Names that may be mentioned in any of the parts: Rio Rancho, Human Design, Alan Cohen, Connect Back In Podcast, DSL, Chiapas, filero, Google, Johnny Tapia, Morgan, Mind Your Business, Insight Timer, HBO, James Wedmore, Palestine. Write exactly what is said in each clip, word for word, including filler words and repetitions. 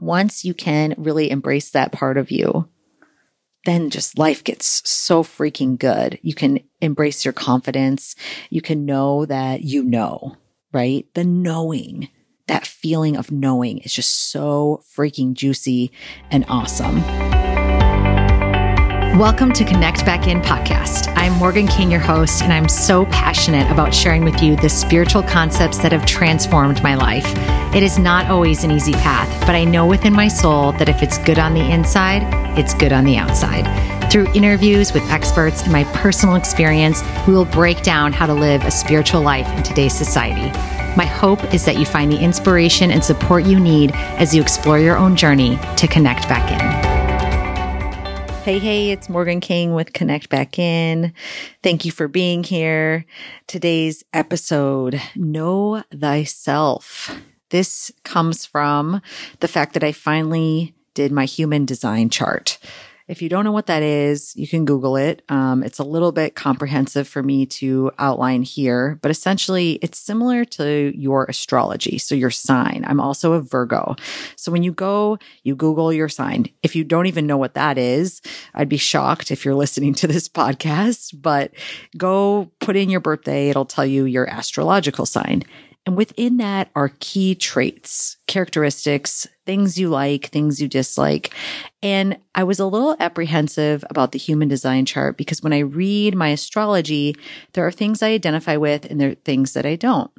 Once you can really embrace that part of you, then just life gets so freaking good. You can embrace your confidence. You can know that you know, right? The knowing, that feeling of knowing is just so freaking juicy and awesome. Welcome to Connect Back In Podcast. I'm Morgan King, your host, and I'm so passionate about sharing with you the spiritual concepts that have transformed my life. It is not always an easy path, but I know within my soul that if it's good on the inside, it's good on the outside. Through interviews with experts and my personal experience, we will break down how to live a spiritual life in today's society. My hope is that you find the inspiration and support you need as you explore your own journey to connect back in. Hey, hey, it's Morgan King with Connect Back In. Thank you for being here. Today's episode, Know Thyself. This comes from the fact that I finally did my Human Design chart. If you don't know what that is, you can Google it. Um, it's a little bit comprehensive for me to outline here, but essentially it's similar to your astrology, so your sign. I'm also a Virgo. So when you go, you Google your sign. If you don't even know what that is, I'd be shocked if you're listening to this podcast, but go put in your birthday. It'll tell you your astrological sign. And within that are key traits, characteristics, things you like, things you dislike. And I was a little apprehensive about the Human Design chart because when I read my astrology, there are things I identify with and there are things that I don't.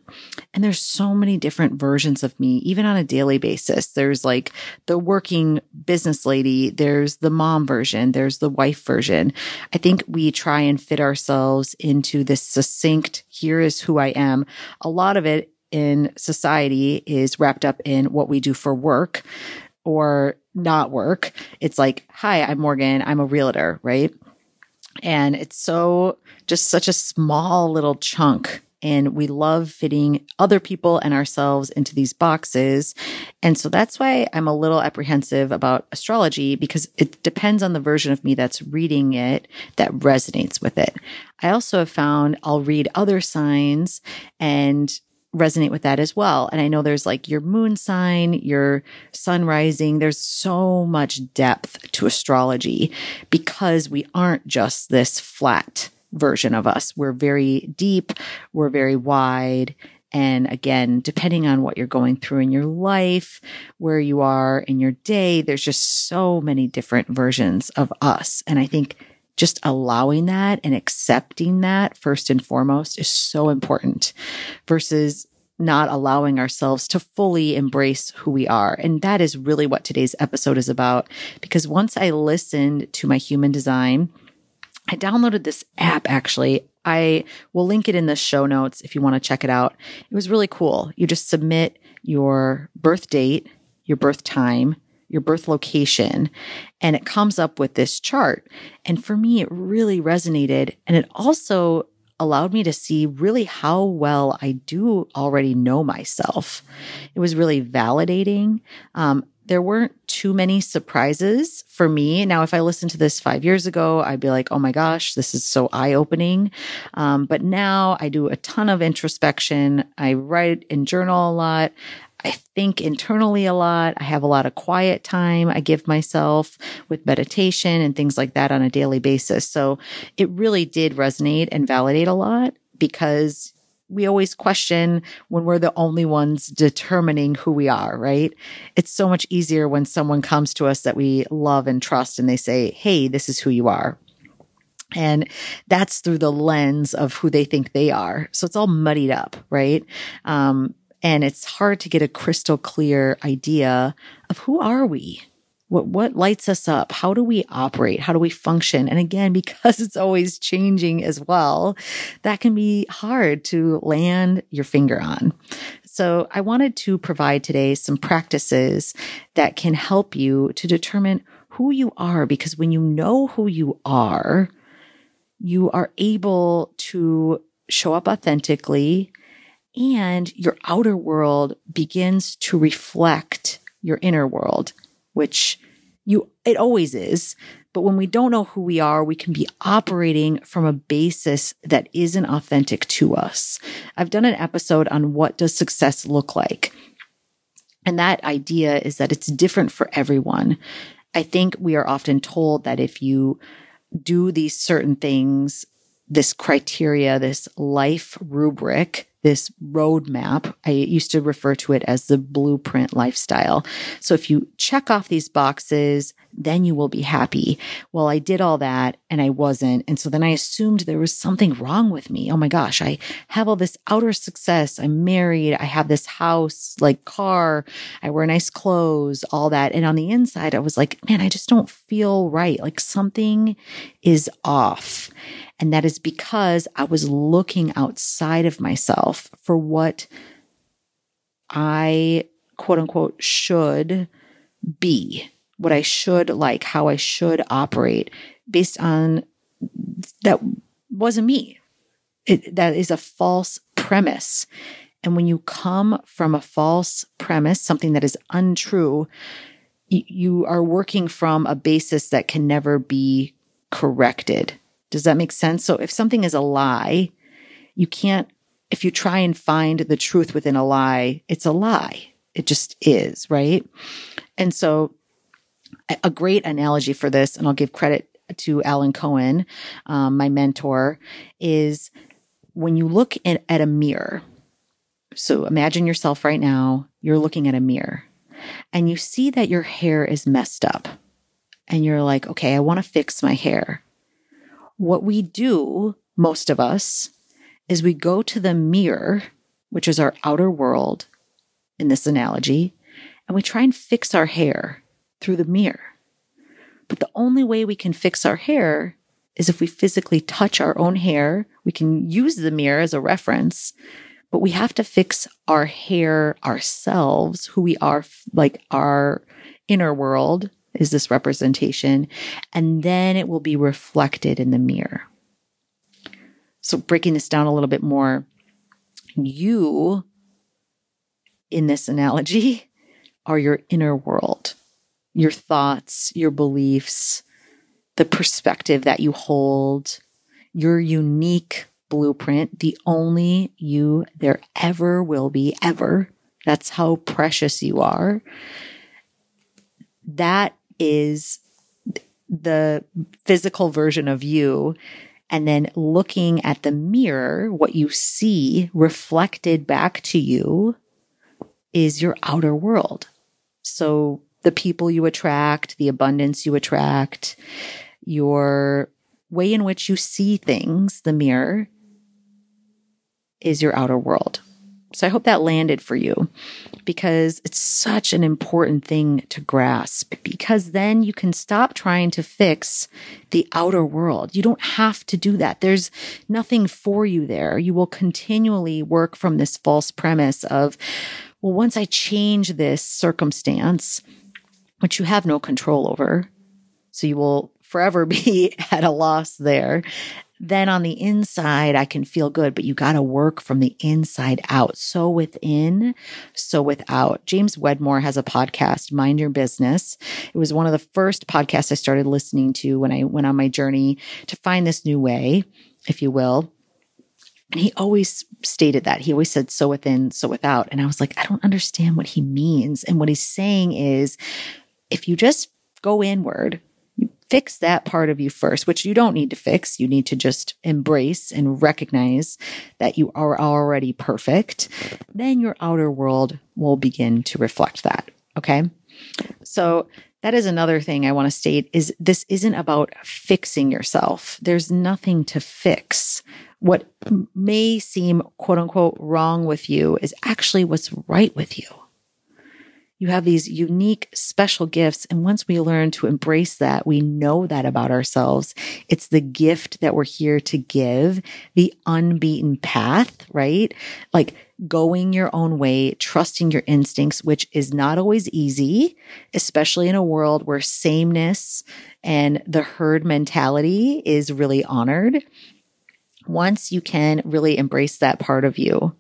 And there's so many different versions of me, even on a daily basis. There's like the working business lady, there's the mom version, there's the wife version. I think we try and fit ourselves into this succinct, here is who I am. A lot of it in society is wrapped up in what we do for work or not work. It's like, hi, I'm Morgan. I'm a realtor, right? And it's so just such a small little chunk. And we love fitting other people and ourselves into these boxes. And so that's why I'm a little apprehensive about astrology, because it depends on the version of me that's reading it that resonates with it. I also have found I'll read other signs and resonate with that as well. And I know there's like your moon sign, your sun rising. There's so much depth to astrology because we aren't just this flat version of us. We're very deep, we're very wide. And again, depending on what you're going through in your life, where you are in your day, there's just so many different versions of us. And I think just allowing that and accepting that first and foremost is so important versus not allowing ourselves to fully embrace who we are. And that is really what today's episode is about. Because once I listened to my Human Design, I downloaded this app actually. I will link it in the show notes if you want to check it out. It was really cool. You just submit your birth date, your birth time, your birth location, and it comes up with this chart. And for me, it really resonated. And it also allowed me to see really how well I do already know myself. It was really validating. Um, there weren't too many surprises for me. Now, if I listened to this five years ago, I'd be like, oh my gosh, this is so eye-opening. Um, but now I do a ton of introspection. I write and journal a lot. I think internally a lot. I have a lot of quiet time I give myself with meditation and things like that on a daily basis. So it really did resonate and validate a lot, because we always question when we're the only ones determining who we are, right? It's so much easier when someone comes to us that we love and trust and they say, hey, this is who you are. And that's through the lens of who they think they are. So it's all muddied up, right? Um, And it's hard to get a crystal clear idea of who are we? What what lights us up? How do we operate? How do we function? And again, because it's always changing as well, that can be hard to land your finger on. So I wanted to provide today some practices that can help you to determine who you are, because when you know who you are, you are able to show up authentically, and your outer world begins to reflect your inner world, which you it always is. But when we don't know who we are, we can be operating from a basis that isn't authentic to us. I've done an episode on what does success look like. And that idea is that it's different for everyone. I think we are often told that if you do these certain things, this criteria, this life rubric, this roadmap, I used to refer to it as the blueprint lifestyle. So if you check off these boxes, then you will be happy. Well, I did all that and I wasn't. And so then I assumed there was something wrong with me. Oh my gosh, I have all this outer success. I'm married. I have this house, like car. I wear nice clothes, all that. And on the inside, I was like, man, I just don't feel right. Like something is off. And that is because I was looking outside of myself for what I, quote unquote, should be, what I should like, how I should operate based on that wasn't me. It, that is a false premise. And when you come from a false premise, something that is untrue, y- you are working from a basis that can never be corrected. Does that make sense? So if something is a lie, you can't, if you try and find the truth within a lie, it's a lie. It just is, right? And so a great analogy for this, and I'll give credit to Alan Cohen, um, my mentor, is when you look at, at a mirror. So imagine yourself right now, you're looking at a mirror and you see that your hair is messed up and you're like, okay, I want to fix my hair. What we do, most of us, is we go to the mirror, which is our outer world in this analogy, and we try and fix our hair through the mirror. But the only way we can fix our hair is if we physically touch our own hair. We can use the mirror as a reference, but we have to fix our hair ourselves, who we are, like our inner world is this representation, and then it will be reflected in the mirror. So breaking this down a little bit more, you, in this analogy, are your inner world, your thoughts, your beliefs, the perspective that you hold, your unique blueprint, the only you there ever will be, ever. That's how precious you are. That is the physical version of you. And then looking at the mirror, what you see reflected back to you is your outer world. So the people you attract, the abundance you attract, your way in which you see things, the mirror, is your outer world. So I hope that landed for you, because it's such an important thing to grasp, because then you can stop trying to fix the outer world. You don't have to do that. There's nothing for you there. You will continually work from this false premise of, well, once I change this circumstance, which you have no control over, so you will forever be at a loss there, then on the inside, I can feel good, but you got to work from the inside out. So within, so without. James Wedmore has a podcast, Mind Your Business. It was one of the first podcasts I started listening to when I went on my journey to find this new way, if you will. And he always stated that. He always said, so within, so without. And I was like, I don't understand what he means. And what he's saying is, if you just go inward, fix that part of you first, which you don't need to fix. You need to just embrace and recognize that you are already perfect. Then your outer world will begin to reflect that. Okay. So that is another thing I want to state is this isn't about fixing yourself. There's nothing to fix. What may seem quote unquote wrong with you is actually what's right with you. You have these unique, special gifts. And once we learn to embrace that, we know that about ourselves. It's the gift that we're here to give, the unbeaten path, right? Like going your own way, trusting your instincts, which is not always easy, especially in a world where sameness and the herd mentality is really honored. Once you can really embrace that part of you,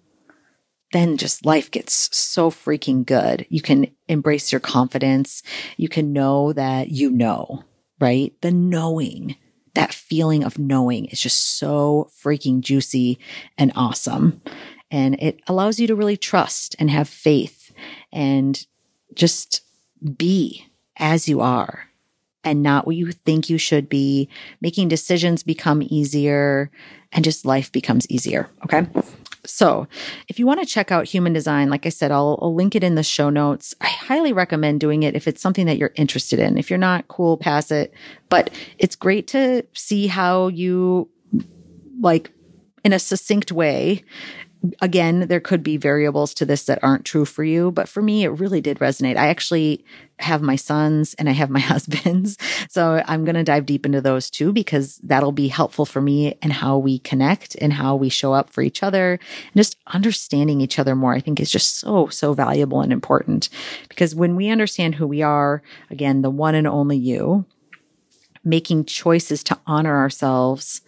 then just life gets so freaking good. You can embrace your confidence. You can know that you know, right? The knowing, that feeling of knowing is just so freaking juicy and awesome. And it allows you to really trust and have faith and just be as you are and not what you think you should be. Making decisions become easier and just life becomes easier. Okay. So if you want to check out Human Design, like I said, I'll, I'll link it in the show notes. I highly recommend doing it if it's something that you're interested in. If you're not, cool, pass it. But it's great to see how you, like, in a succinct way. Again, there could be variables to this that aren't true for you, but for me, it really did resonate. I actually have my sons and I have my husband's. So I'm going to dive deep into those too, because that'll be helpful for me and how we connect and how we show up for each other. And just understanding each other more, I think, is just so, so valuable and important. Because when we understand who we are, again, the one and only you, making choices to honor ourselves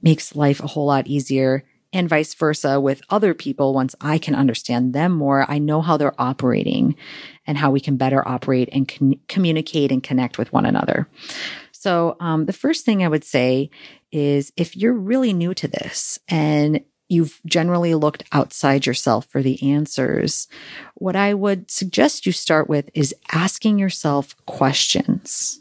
makes life a whole lot easier. And vice versa with other people, once I can understand them more, I know how they're operating and how we can better operate and con- communicate and connect with one another. So um, the first thing I would say is, if you're really new to this and you've generally looked outside yourself for the answers, what I would suggest you start with is asking yourself questions.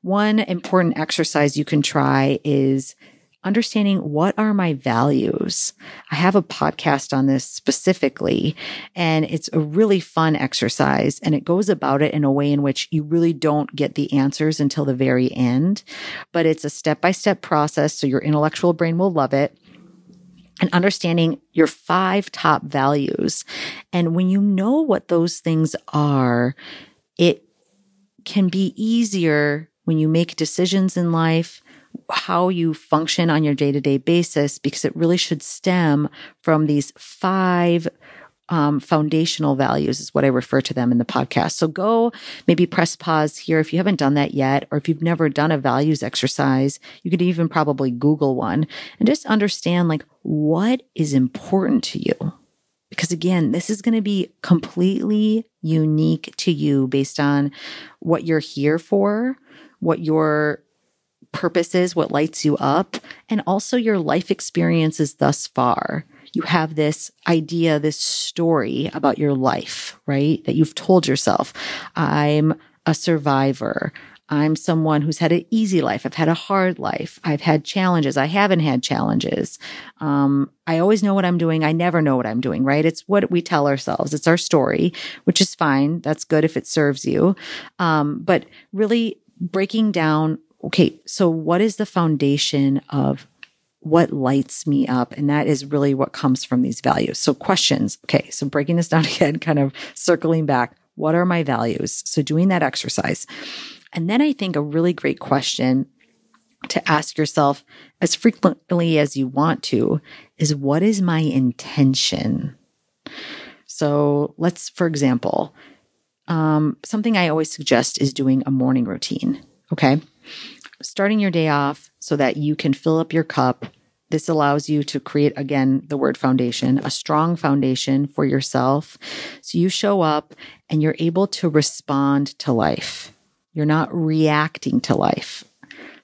One important exercise you can try is understanding, what are my values? I have a podcast on this specifically, and it's a really fun exercise, and it goes about it in a way in which you really don't get the answers until the very end, but it's a step-by-step process, so your intellectual brain will love it. And understanding your five top values. And when you know what those things are, it can be easier when you make decisions in life, how you function on your day-to-day basis, because it really should stem from these five um, foundational values, is what I refer to them in the podcast. So go, maybe press pause here if you haven't done that yet, or if you've never done a values exercise, you could even probably Google one and just understand, like, what is important to you. Because again, this is going to be completely unique to you based on what you're here for, what your purpose is, what lights you up, and also your life experiences thus far. You have this idea, this story about your life, right? That you've told yourself. I'm a survivor. I'm someone who's had an easy life. I've had a hard life. I've had challenges. I haven't had challenges. Um, I always know what I'm doing. I never know what I'm doing, right? It's what we tell ourselves. It's our story, which is fine. That's good if it serves you. Um, but really breaking down, okay, so what is the foundation of what lights me up? And that is really what comes from these values. So questions. Okay, so breaking this down again, kind of circling back, what are my values? So doing that exercise. And then I think a really great question to ask yourself as frequently as you want to is, what is my intention? So let's, for example, um, something I always suggest is doing a morning routine. Okay. Starting your day off so that you can fill up your cup. This allows you to create, again, the word foundation, a strong foundation for yourself. So you show up and you're able to respond to life. You're not reacting to life.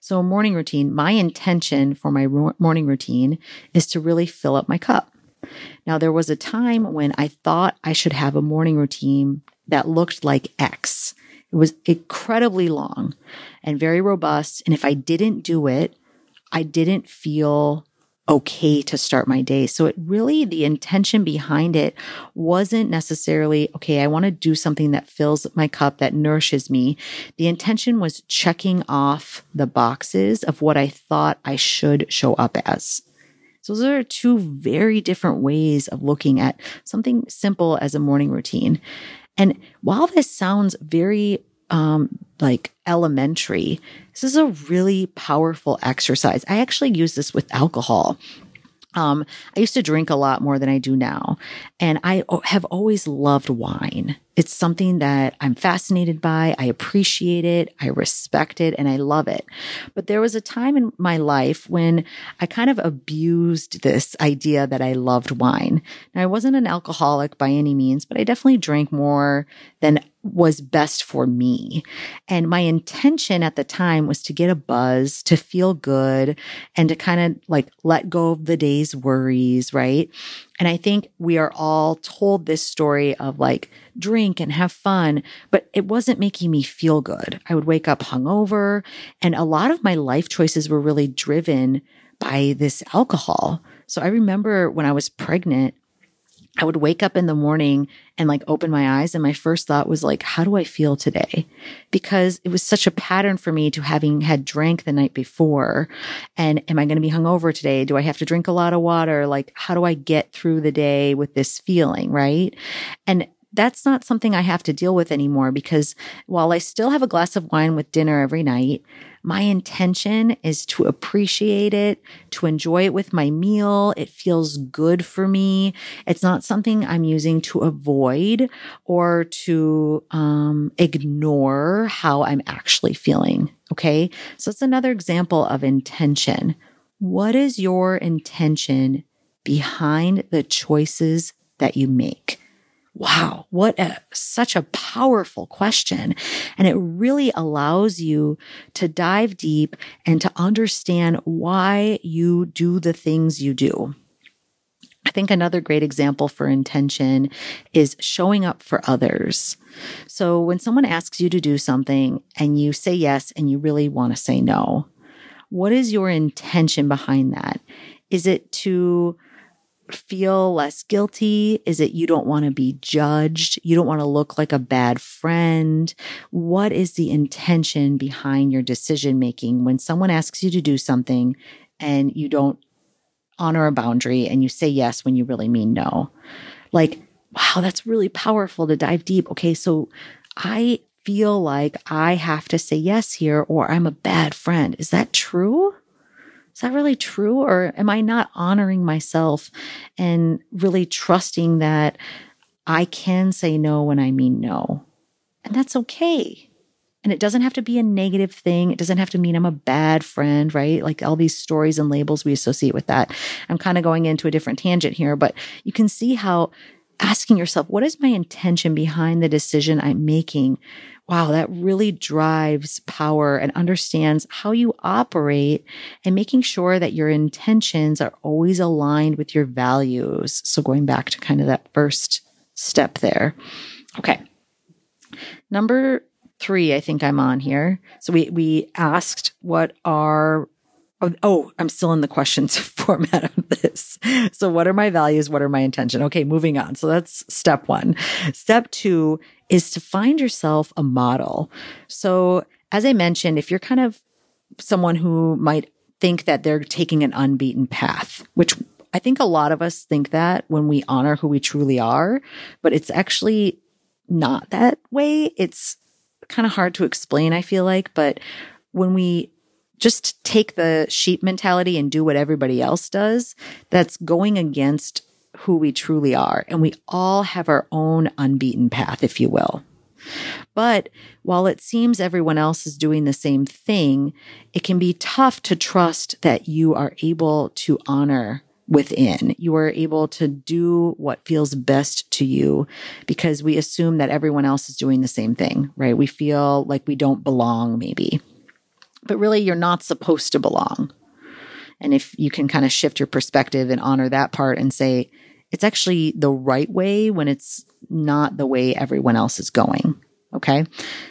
So a morning routine, my intention for my ro- morning routine is to really fill up my cup. Now, there was a time when I thought I should have a morning routine that looked like X. It was incredibly long and very robust. And if I didn't do it, I didn't feel okay to start my day. So it really, the intention behind it wasn't necessarily, okay, I want to do something that fills my cup, that nourishes me. The intention was checking off the boxes of what I thought I should show up as. So those are two very different ways of looking at something simple as a morning routine. And while this sounds very um, like elementary, this is a really powerful exercise. I actually use this with alcohol. Um, I used to drink a lot more than I do now, and I have always loved wine. It's something that I'm fascinated by. I appreciate it. I respect it, and I love it. But there was a time in my life when I kind of abused this idea that I loved wine. Now, I wasn't an alcoholic by any means, but I definitely drank more than was best for me. And my intention at the time was to get a buzz, to feel good, and to kind of like let go of the day's worries, right? And I think we are all told this story of like, drink and have fun, but it wasn't making me feel good. I would wake up hungover, and a lot of my life choices were really driven by this alcohol. So I remember when I was pregnant, I would wake up in the morning and like open my eyes. And my first thought was like, how do I feel today? Because it was such a pattern for me to having had drank the night before. And am I going to be hungover today? Do I have to drink a lot of water? Like, how do I get through the day with this feeling? Right. And that's not something I have to deal with anymore, because while I still have a glass of wine with dinner every night, my intention is to appreciate it, to enjoy it with my meal. It feels good for me. It's not something I'm using to avoid or to um, ignore how I'm actually feeling, okay? So it's another example of intention. What is your intention behind the choices that you make? Wow, what a, such a powerful question. And it really allows you to dive deep and to understand why you do the things you do. I think another great example for intention is showing up for others. So when someone asks you to do something and you say yes and you really want to say no, what is your intention behind that? Is it to feel less guilty? Is it you don't want to be judged? You don't want to look like a bad friend? What is the intention behind your decision making when someone asks you to do something and you don't honor a boundary and you say yes when you really mean no? Like, wow, that's really powerful to dive deep. Okay, so I feel like I have to say yes here or I'm a bad friend. Is that true? Is that really true? Or am I not honoring myself and really trusting that I can say no when I mean no? And that's okay. And it doesn't have to be a negative thing. It doesn't have to mean I'm a bad friend, right? Like all these stories and labels we associate with that. I'm kind of going into a different tangent here, but you can see how asking yourself, what is my intention behind the decision I'm making? Wow, that really drives power and understands how you operate and making sure that your intentions are always aligned with your values. So going back to kind of that first step there. Okay. Number three, I think I'm on here. So we we asked what are Oh, oh, I'm still in the questions format of this. So what are my values? What are my intention? Okay, moving on. So that's step one. Step two is to find yourself a model. So as I mentioned, if you're kind of someone who might think that they're taking an unbeaten path, which I think a lot of us think that when we honor who we truly are, but it's actually not that way. It's kind of hard to explain, I feel like, but when we just take the sheep mentality and do what everybody else does, that's going against who we truly are. And we all have our own unbeaten path, if you will. But while it seems everyone else is doing the same thing, it can be tough to trust that you are able to honor within. You are able to do what feels best to you because we assume that everyone else is doing the same thing, right? We feel like we don't belong, maybe. But really, you're not supposed to belong. And if you can kind of shift your perspective and honor that part and say, it's actually the right way when it's not the way everyone else is going. Okay.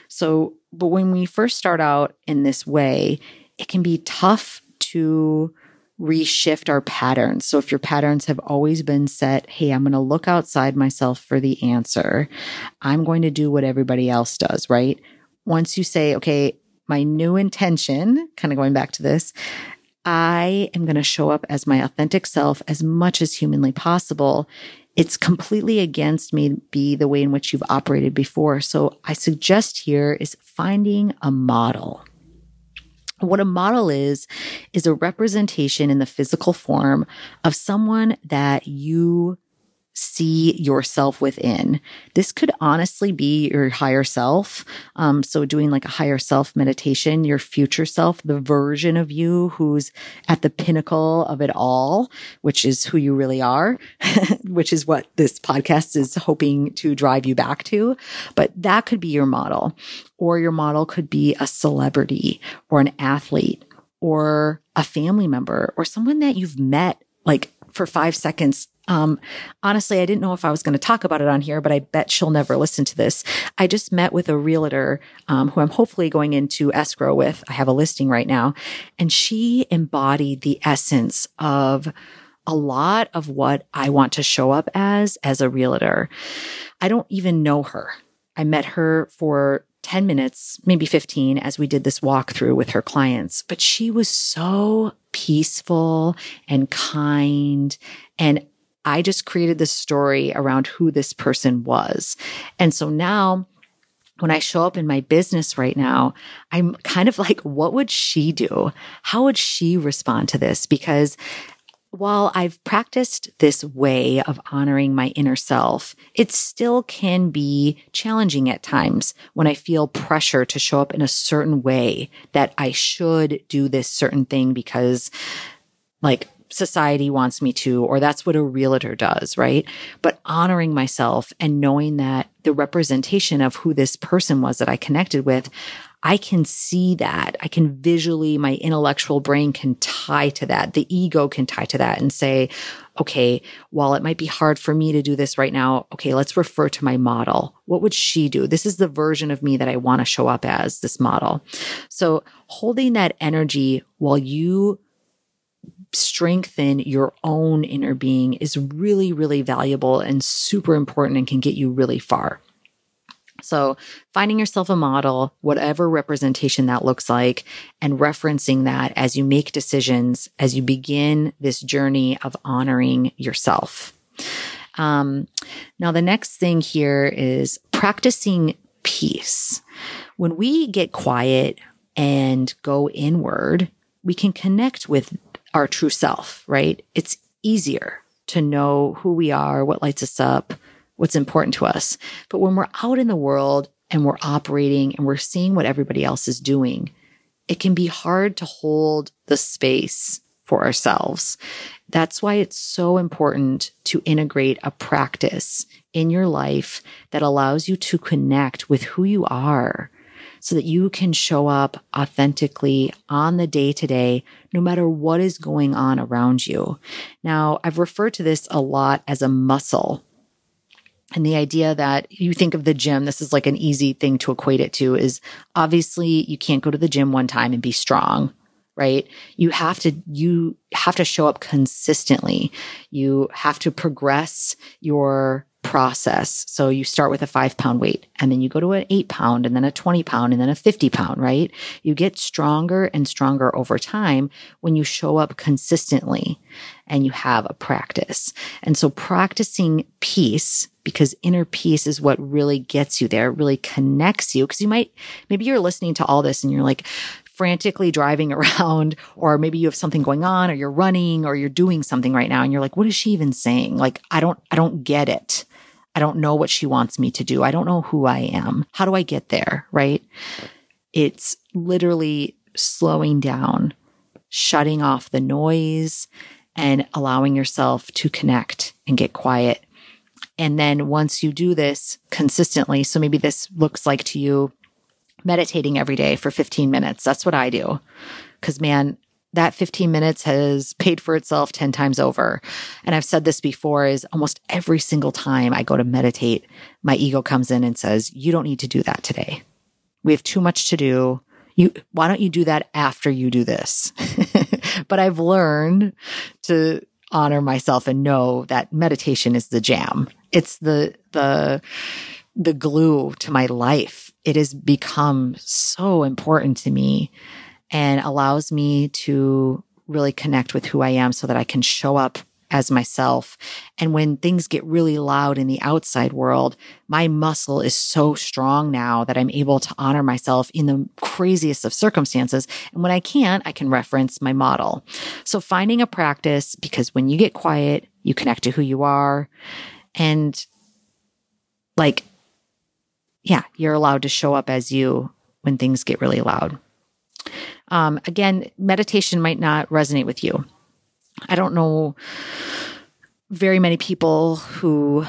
So, but when we first start out in this way, it can be tough to reshift our patterns. So if your patterns have always been set, hey, I'm going to look outside myself for the answer. I'm going to do what everybody else does, right? Once you say, okay, my new intention, kind of going back to this, I am going to show up as my authentic self as much as humanly possible. It's completely against maybe the way in which you've operated before. So I suggest here is finding a model. What a model is, is a representation in the physical form of someone that you see yourself within. This could honestly be your higher self. Um, so doing like a higher self meditation, your future self, the version of you who's at the pinnacle of it all, which is who you really are, which is what this podcast is hoping to drive you back to. But that could be your model, or your model could be a celebrity or an athlete or a family member or someone that you've met like for five seconds Um, honestly, I didn't know if I was going to talk about it on here, but I bet she'll never listen to this. I just met with a realtor um, who I'm hopefully going into escrow with. I have a listing right now, and she embodied the essence of a lot of what I want to show up as, as a realtor. I don't even know her. I met her for ten minutes, maybe fifteen, as we did this walkthrough with her clients, but she was so peaceful and kind, and I just created this story around who this person was. And so now when I show up in my business right now, I'm kind of like, what would she do? How would she respond to this? Because while I've practiced this way of honoring my inner self, it still can be challenging at times when I feel pressure to show up in a certain way, that I should do this certain thing because like society wants me to, or that's what a realtor does, right? But honoring myself and knowing that the representation of who this person was that I connected with, I can see that. I can visually, my intellectual brain can tie to that. The ego can tie to that and say, okay, while it might be hard for me to do this right now, okay, let's refer to my model. What would she do? This is the version of me that I want to show up as, this model. So holding that energy while you strengthen your own inner being is really, really valuable and super important and can get you really far. So finding yourself a model, whatever representation that looks like, and referencing that as you make decisions, as you begin this journey of honoring yourself. Um, now, the next thing here is practicing peace. When we get quiet and go inward, we can connect with our true self, right? It's easier to know who we are, what lights us up, what's important to us. But when we're out in the world and we're operating and we're seeing what everybody else is doing, it can be hard to hold the space for ourselves. That's why it's so important to integrate a practice in your life that allows you to connect with who you are so that you can show up authentically on the day-to-day, no matter what is going on around you. Now, I've referred to this a lot as a muscle. And the idea that you think of the gym, this is like an easy thing to equate it to, is obviously you can't go to the gym one time and be strong, right? You have to, you have to show up consistently. You have to progress your process. So you start with a five pound weight, and then you go to an eight pound, and then a twenty pound, and then a fifty pound, right? You get stronger and stronger over time when you show up consistently and you have a practice. And so practicing peace, because inner peace is what really gets you there, really connects you. Because you might, maybe you're listening to all this and you're like frantically driving around, or maybe you have something going on, or you're running, or you're doing something right now, and you're like, what is she even saying? Like, I don't, I don't get it. I don't know what she wants me to do. I don't know who I am. How do I get there, right? It's literally slowing down, shutting off the noise, and allowing yourself to connect and get quiet. And then once you do this consistently, so maybe this looks like to you meditating every day for fifteen minutes. That's what I do. Because man, that fifteen minutes has paid for itself ten times over. And I've said this before, is almost every single time I go to meditate, my ego comes in and says, you don't need to do that today. We have too much to do. You, why don't you do that after you do this? But I've learned to honor myself and know that meditation is the jam. It's the the the glue to my life. It has become so important to me and allows me to really connect with who I am so that I can show up as myself. And when things get really loud in the outside world, my muscle is so strong now that I'm able to honor myself in the craziest of circumstances. And when I can't, I can reference my model. So finding a practice, because when you get quiet, you connect to who you are. And like, yeah, you're allowed to show up as you when things get really loud. Um, again, meditation might not resonate with you. I don't know very many people who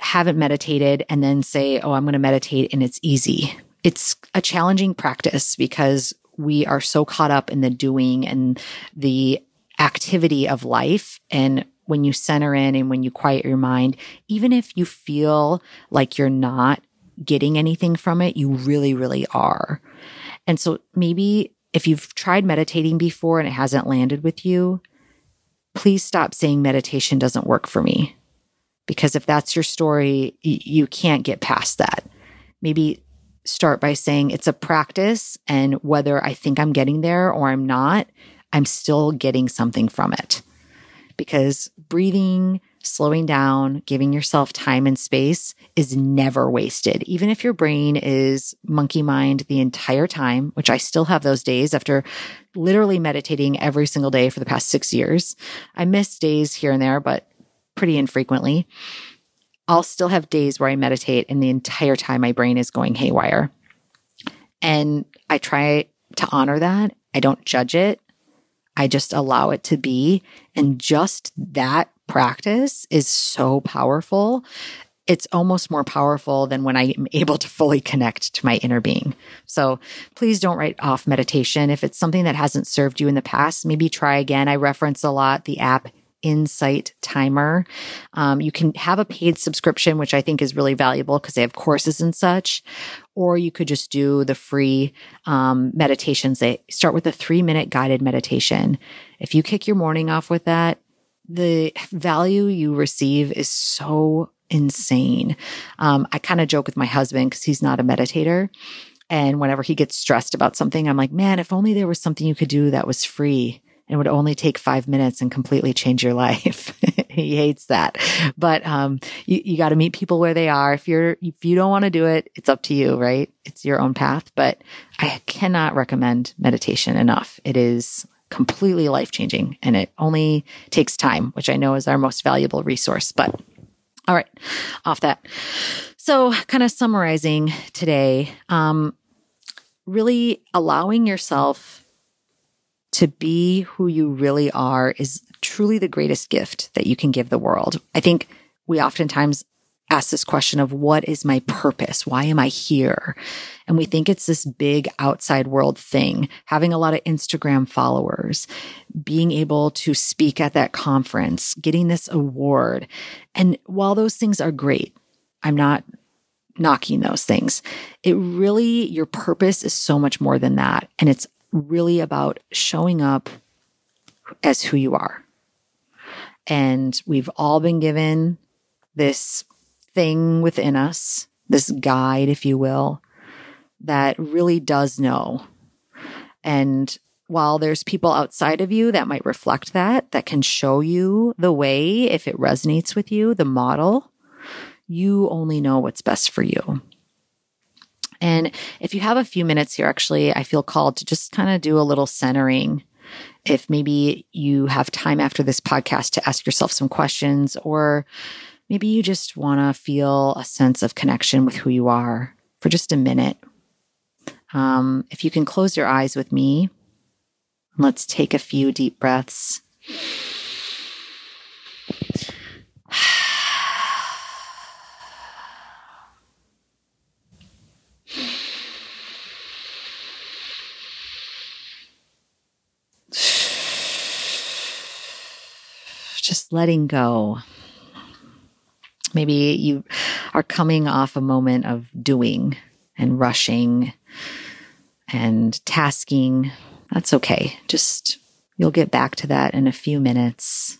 haven't meditated and then say, oh, I'm going to meditate and it's easy. It's a challenging practice because we are so caught up in the doing and the activity of life, and when you center in and when you quiet your mind, even if you feel like you're not getting anything from it, you really, really are. And so maybe if you've tried meditating before and it hasn't landed with you, please stop saying meditation doesn't work for me. Because if that's your story, you can't get past that. Maybe start by saying it's a practice, and whether I think I'm getting there or I'm not, I'm still getting something from it. Because breathing, slowing down, giving yourself time and space is never wasted. Even if your brain is monkey mind the entire time, which I still have those days after literally meditating every single day for the past six years. I miss days here and there, but pretty infrequently. I'll still have days where I meditate and the entire time my brain is going haywire. And I try to honor that. I don't judge it. I just allow it to be. And just that practice is so powerful. It's almost more powerful than when I'm able to fully connect to my inner being. So please don't write off meditation. If it's something that hasn't served you in the past, maybe try again. I reference a lot the app Insight Timer. Um, you can have a paid subscription, which I think is really valuable because they have courses and such, or you could just do the free um, meditations. They start with a three-minute guided meditation. If you kick your morning off with that, the value you receive is so insane. Um, I kind of joke with my husband because he's not a meditator. And whenever he gets stressed about something, I'm like, man, if only there was something you could do that was free and would only take five minutes and completely change your life. He hates that. But um, you, you got to meet people where they are. If you're, if you don't want to do it, it's up to you, right? It's your own path. But I cannot recommend meditation enough. It is completely life-changing, and it only takes time, which I know is our most valuable resource. But all right, off that. So kind of summarizing today, um, really allowing yourself to be who you really are is truly the greatest gift that you can give the world. I think we oftentimes ask this question of what is my purpose? Why am I here? And we think it's this big outside world thing, having a lot of Instagram followers, being able to speak at that conference, getting this award. And while those things are great, I'm not knocking those things. It really, your purpose is so much more than that. And it's really about showing up as who you are. And we've all been given this thing within us, this guide, if you will, that really does know. And while there's people outside of you that might reflect that, that can show you the way, if it resonates with you, the model, you only know what's best for you. And if you have a few minutes here, actually, I feel called to just kind of do a little centering. If maybe you have time after this podcast to ask yourself some questions, or maybe you just want to feel a sense of connection with who you are for just a minute. Um, if you can close your eyes with me, let's take a few deep breaths. Just letting go. Maybe you are coming off a moment of doing and rushing and tasking. That's okay. Just, you'll get back to that in a few minutes.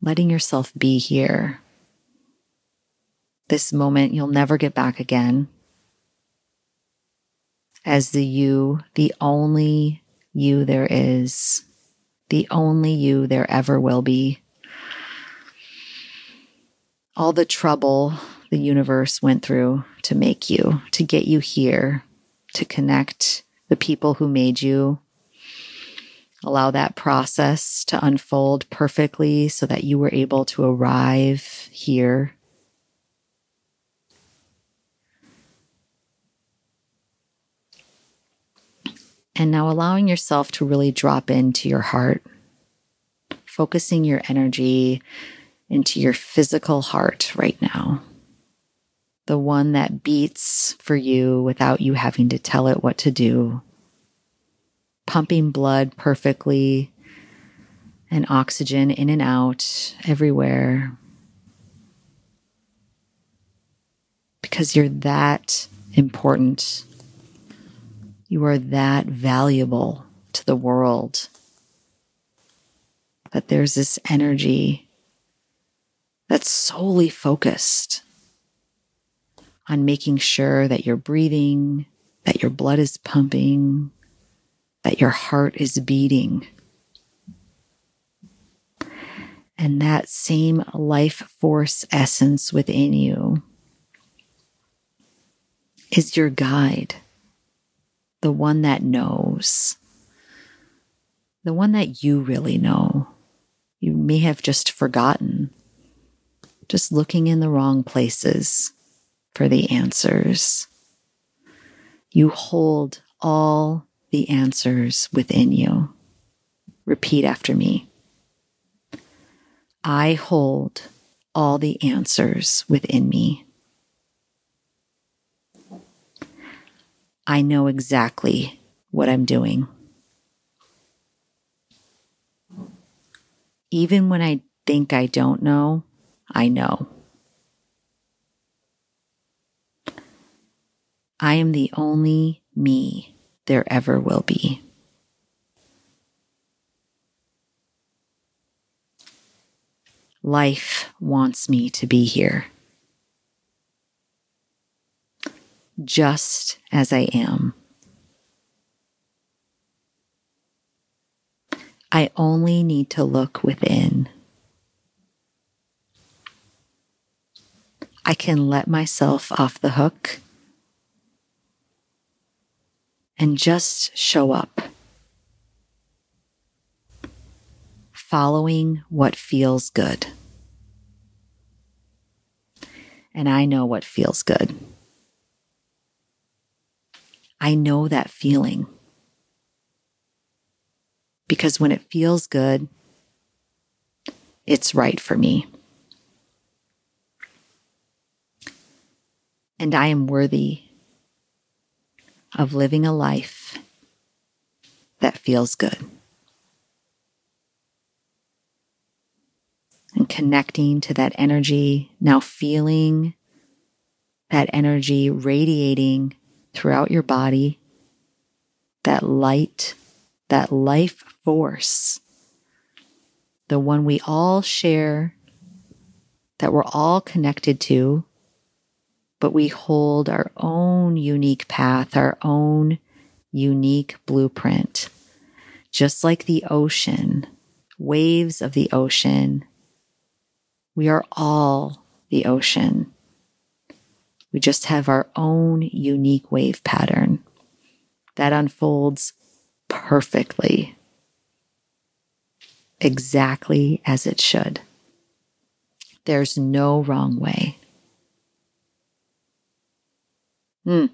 Letting yourself be here. This moment you'll never get back again. As the you, the only you there is. The only you there ever will be. All the trouble the universe went through to make you, to get you here, to connect the people who made you. Allow that process to unfold perfectly so that you were able to arrive here. And now allowing yourself to really drop into your heart, focusing your energy into your physical heart right now, the one that beats for you without you having to tell it what to do, pumping blood perfectly and oxygen in and out everywhere. Because you're that important. You are that valuable to the world. That there's this energy that's solely focused on making sure that you're breathing, that your blood is pumping, that your heart is beating. And that same life force essence within you is your guide, the one that knows, the one that you really know. You may have just forgotten, just looking in the wrong places for the answers. You hold all the answers within you. Repeat after me. I hold all the answers within me. I know exactly what I'm doing. Even when I think I don't know, I know. I am the only me there ever will be. Life wants me to be here, just as I am. I only need to look within. I can let myself off the hook and just show up, following what feels good. And I know what feels good. I know that feeling. Because when it feels good, it's right for me. And I am worthy of living a life that feels good. And connecting to that energy, now feeling that energy radiating throughout your body, that light, that life force, the one we all share, that we're all connected to, but we hold our own unique path, our own unique blueprint. Just like the ocean, waves of the ocean, we are all the ocean. We just have our own unique wave pattern that unfolds perfectly, exactly as it should. There's no wrong way. Hmm.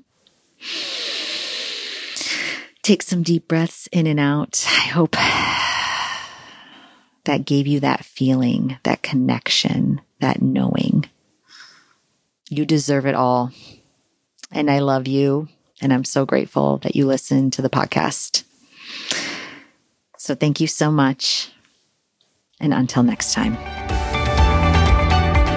Take some deep breaths in and out. I hope that gave you that feeling, that connection, that knowing. You deserve it all. And I love you. And I'm so grateful that you listen to the podcast. So thank you so much. And until next time.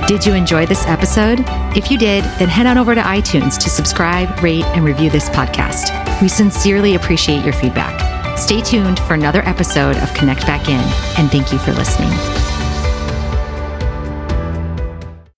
Did you enjoy this episode? If you did, then head on over to iTunes to subscribe, rate, and review this podcast. We sincerely appreciate your feedback. Stay tuned for another episode of Connect Back In, and thank you for listening.